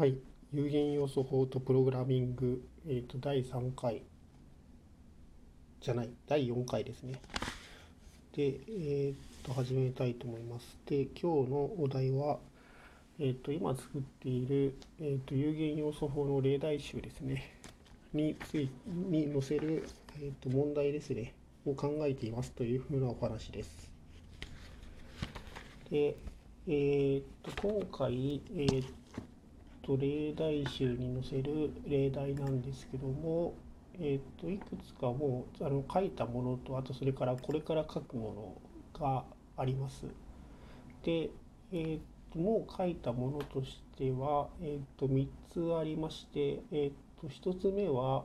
はい、有限要素法とプログラミング、第3回じゃない、第4回ですね。で、始めたいと思います。で、今日のお題は、今作っている、有限要素法の例題集ですね、に載せる、問題ですね、を考えていますというふうなお話です。で、今回、例題集に載せる例題なんですけども、いくつかもう書いたものと、あとそれからこれから書くものがあります。で、もう書いたものとしては、3つありまして、1つ目は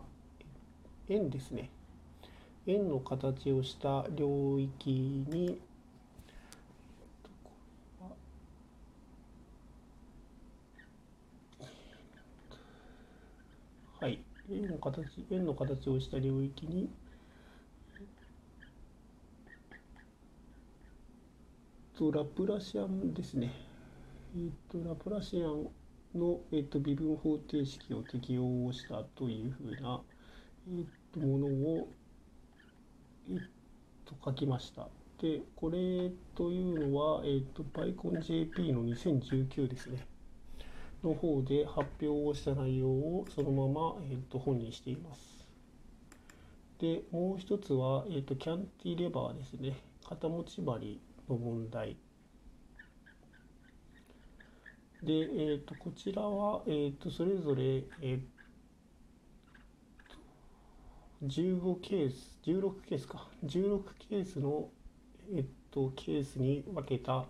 円ですね。円の形をした領域に円の形をした領域にラプラシアンですね。ラプラシアンの微分方程式を適用したというふうなものを書きました。で、これというのはPyCon JP の2019ですね。の方で発表をした内容をそのまま本にしています。で、もう一つはキャンティレバーですね。肩持ち針の問題。で、こちらはそれぞれ16ケースのケースに分けた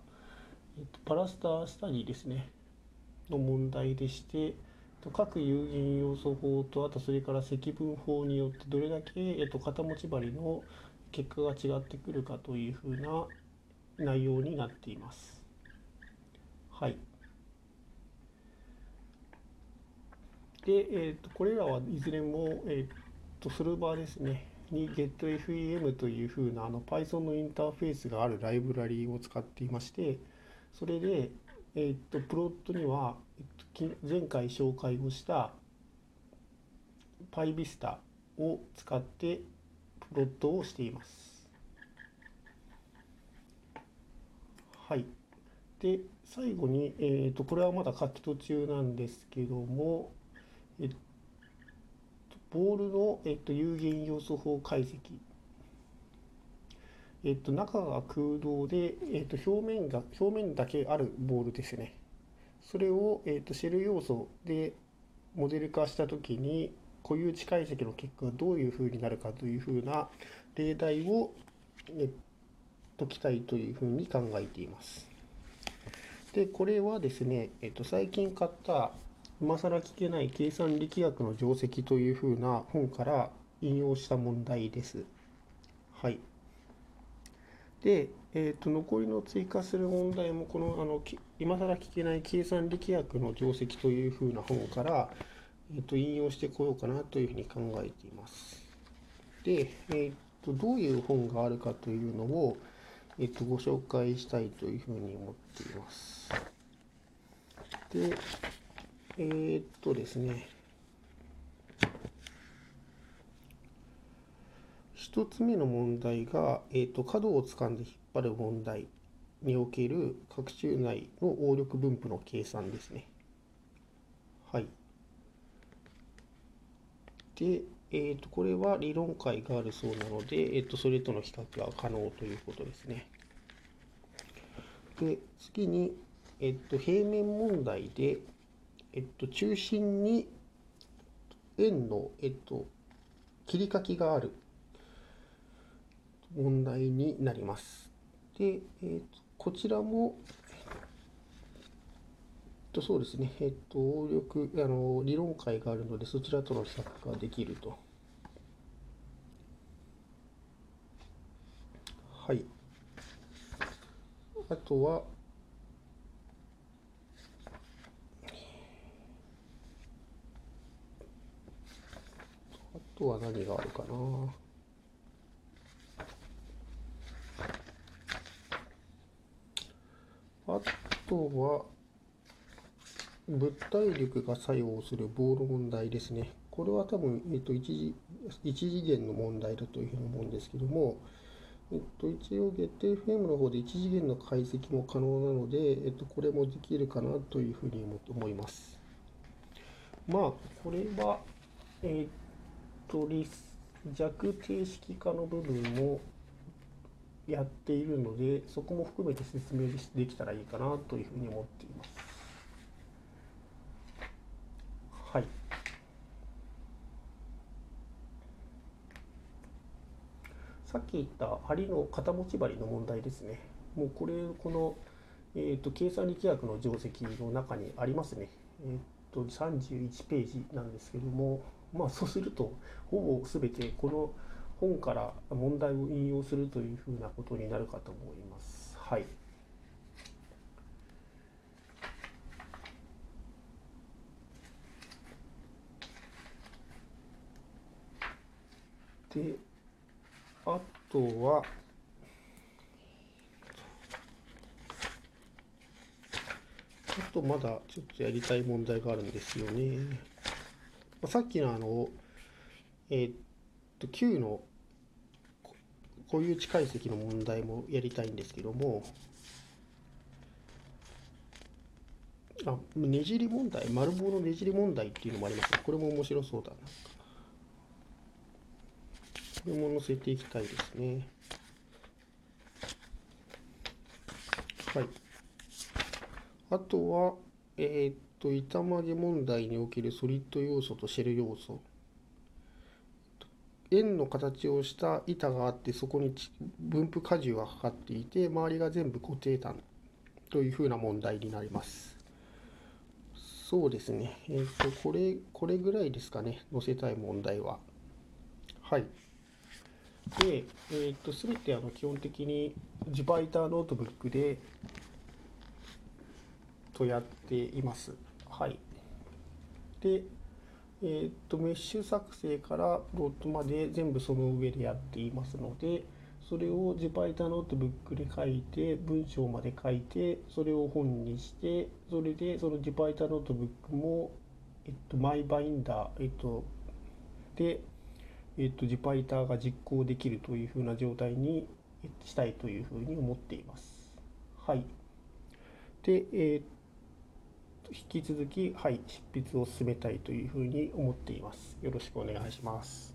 パラスタースタディですね。の問題でして、各有限要素法と、あとそれから積分法によってどれだけ肩持ち針の結果が違ってくるかというふうな内容になっています。はい。で、これらはいずれもソルバーですねに GetFEM というふうなPython のインターフェースがあるライブラリを使っていまして、それでプロットには、前回紹介をしたPyVistaを使ってプロットをしています。はい。で、最後に、これはまだ書き途中なんですけども、ボールの、有限要素法解析。中が空洞で、表面だけあるボールですね。それを、シェル要素でモデル化したときに固有値解析の結果がどういうふうになるかというふうな例題を解きたいというふうに考えています。で、これはですね、最近買った今更聞けない計算力学の定石というふうな本から引用した問題です。はい。で、残りの追加する問題もこの今更聞けない計算力学の定石というふうな本から、引用してこようかなというふうに考えています。で、どういう本があるかというのを、ご紹介したいというふうに思っています。で、ですね、1つ目の問題が、角をつかんで引っ張る問題における各周内の応力分布の計算ですね。はい。で、これは理論解があるそうなので、それとの比較が可能ということですね。で、次に、平面問題で、中心に円の、切り欠きがある。問題になります。で、こちらも、そうですね、応力理論解があるので、そちらとの比較ができると。はい。あとは、何があるかな。あとは、物体力が作用する棒の問題ですね。これは多分、1次元の問題だというふうに思うんですけども、一応 GetFEM の方で1次元の解析も可能なので、これもできるかなというふうに思います。まあ、これは、弱定式化の部分をやっているので、そこも含めて説明できたらいいかなというふうに思っています。はい。さっき言った針の片持ち針の問題ですね。もうこれ、この、計算力学の定石の中にありますね。31ページなんですけども、まあそうすると、ほぼ全てこの本から問題を引用するというふうなことになるかと思います。はい。で、あとは、あとまだちょっとやりたい問題があるんですよね。さっきのQ の固有値解析の問題もやりたいんですけども、ねじり問題、丸棒のねじり問題っていうのもあります。これも面白そうだな。これも載せていきたいですね。はい。あとは、板曲げ問題におけるソリッド要素とシェル要素。円の形をした板があって、そこに分布荷重がかかっていて、周りが全部固定端というふうな問題になります。そうですね。これぐらいですかね。載せたい問題は。はい。で、全て基本的に Jupyter ノートブックでやっています。はい。で、メッシュ作成からプロットまで全部その上でやっていますので、それを Jupyter ノートブックで書いて、文章まで書いて、それを本にして、それでその Jupyter ノートブックも、MyBinder、で、Jupyter が実行できるというふうな状態にしたいというふうに思っています。はい。で、引き続き、はい、執筆を進めたいというふうに思っています。よろしくお願いします。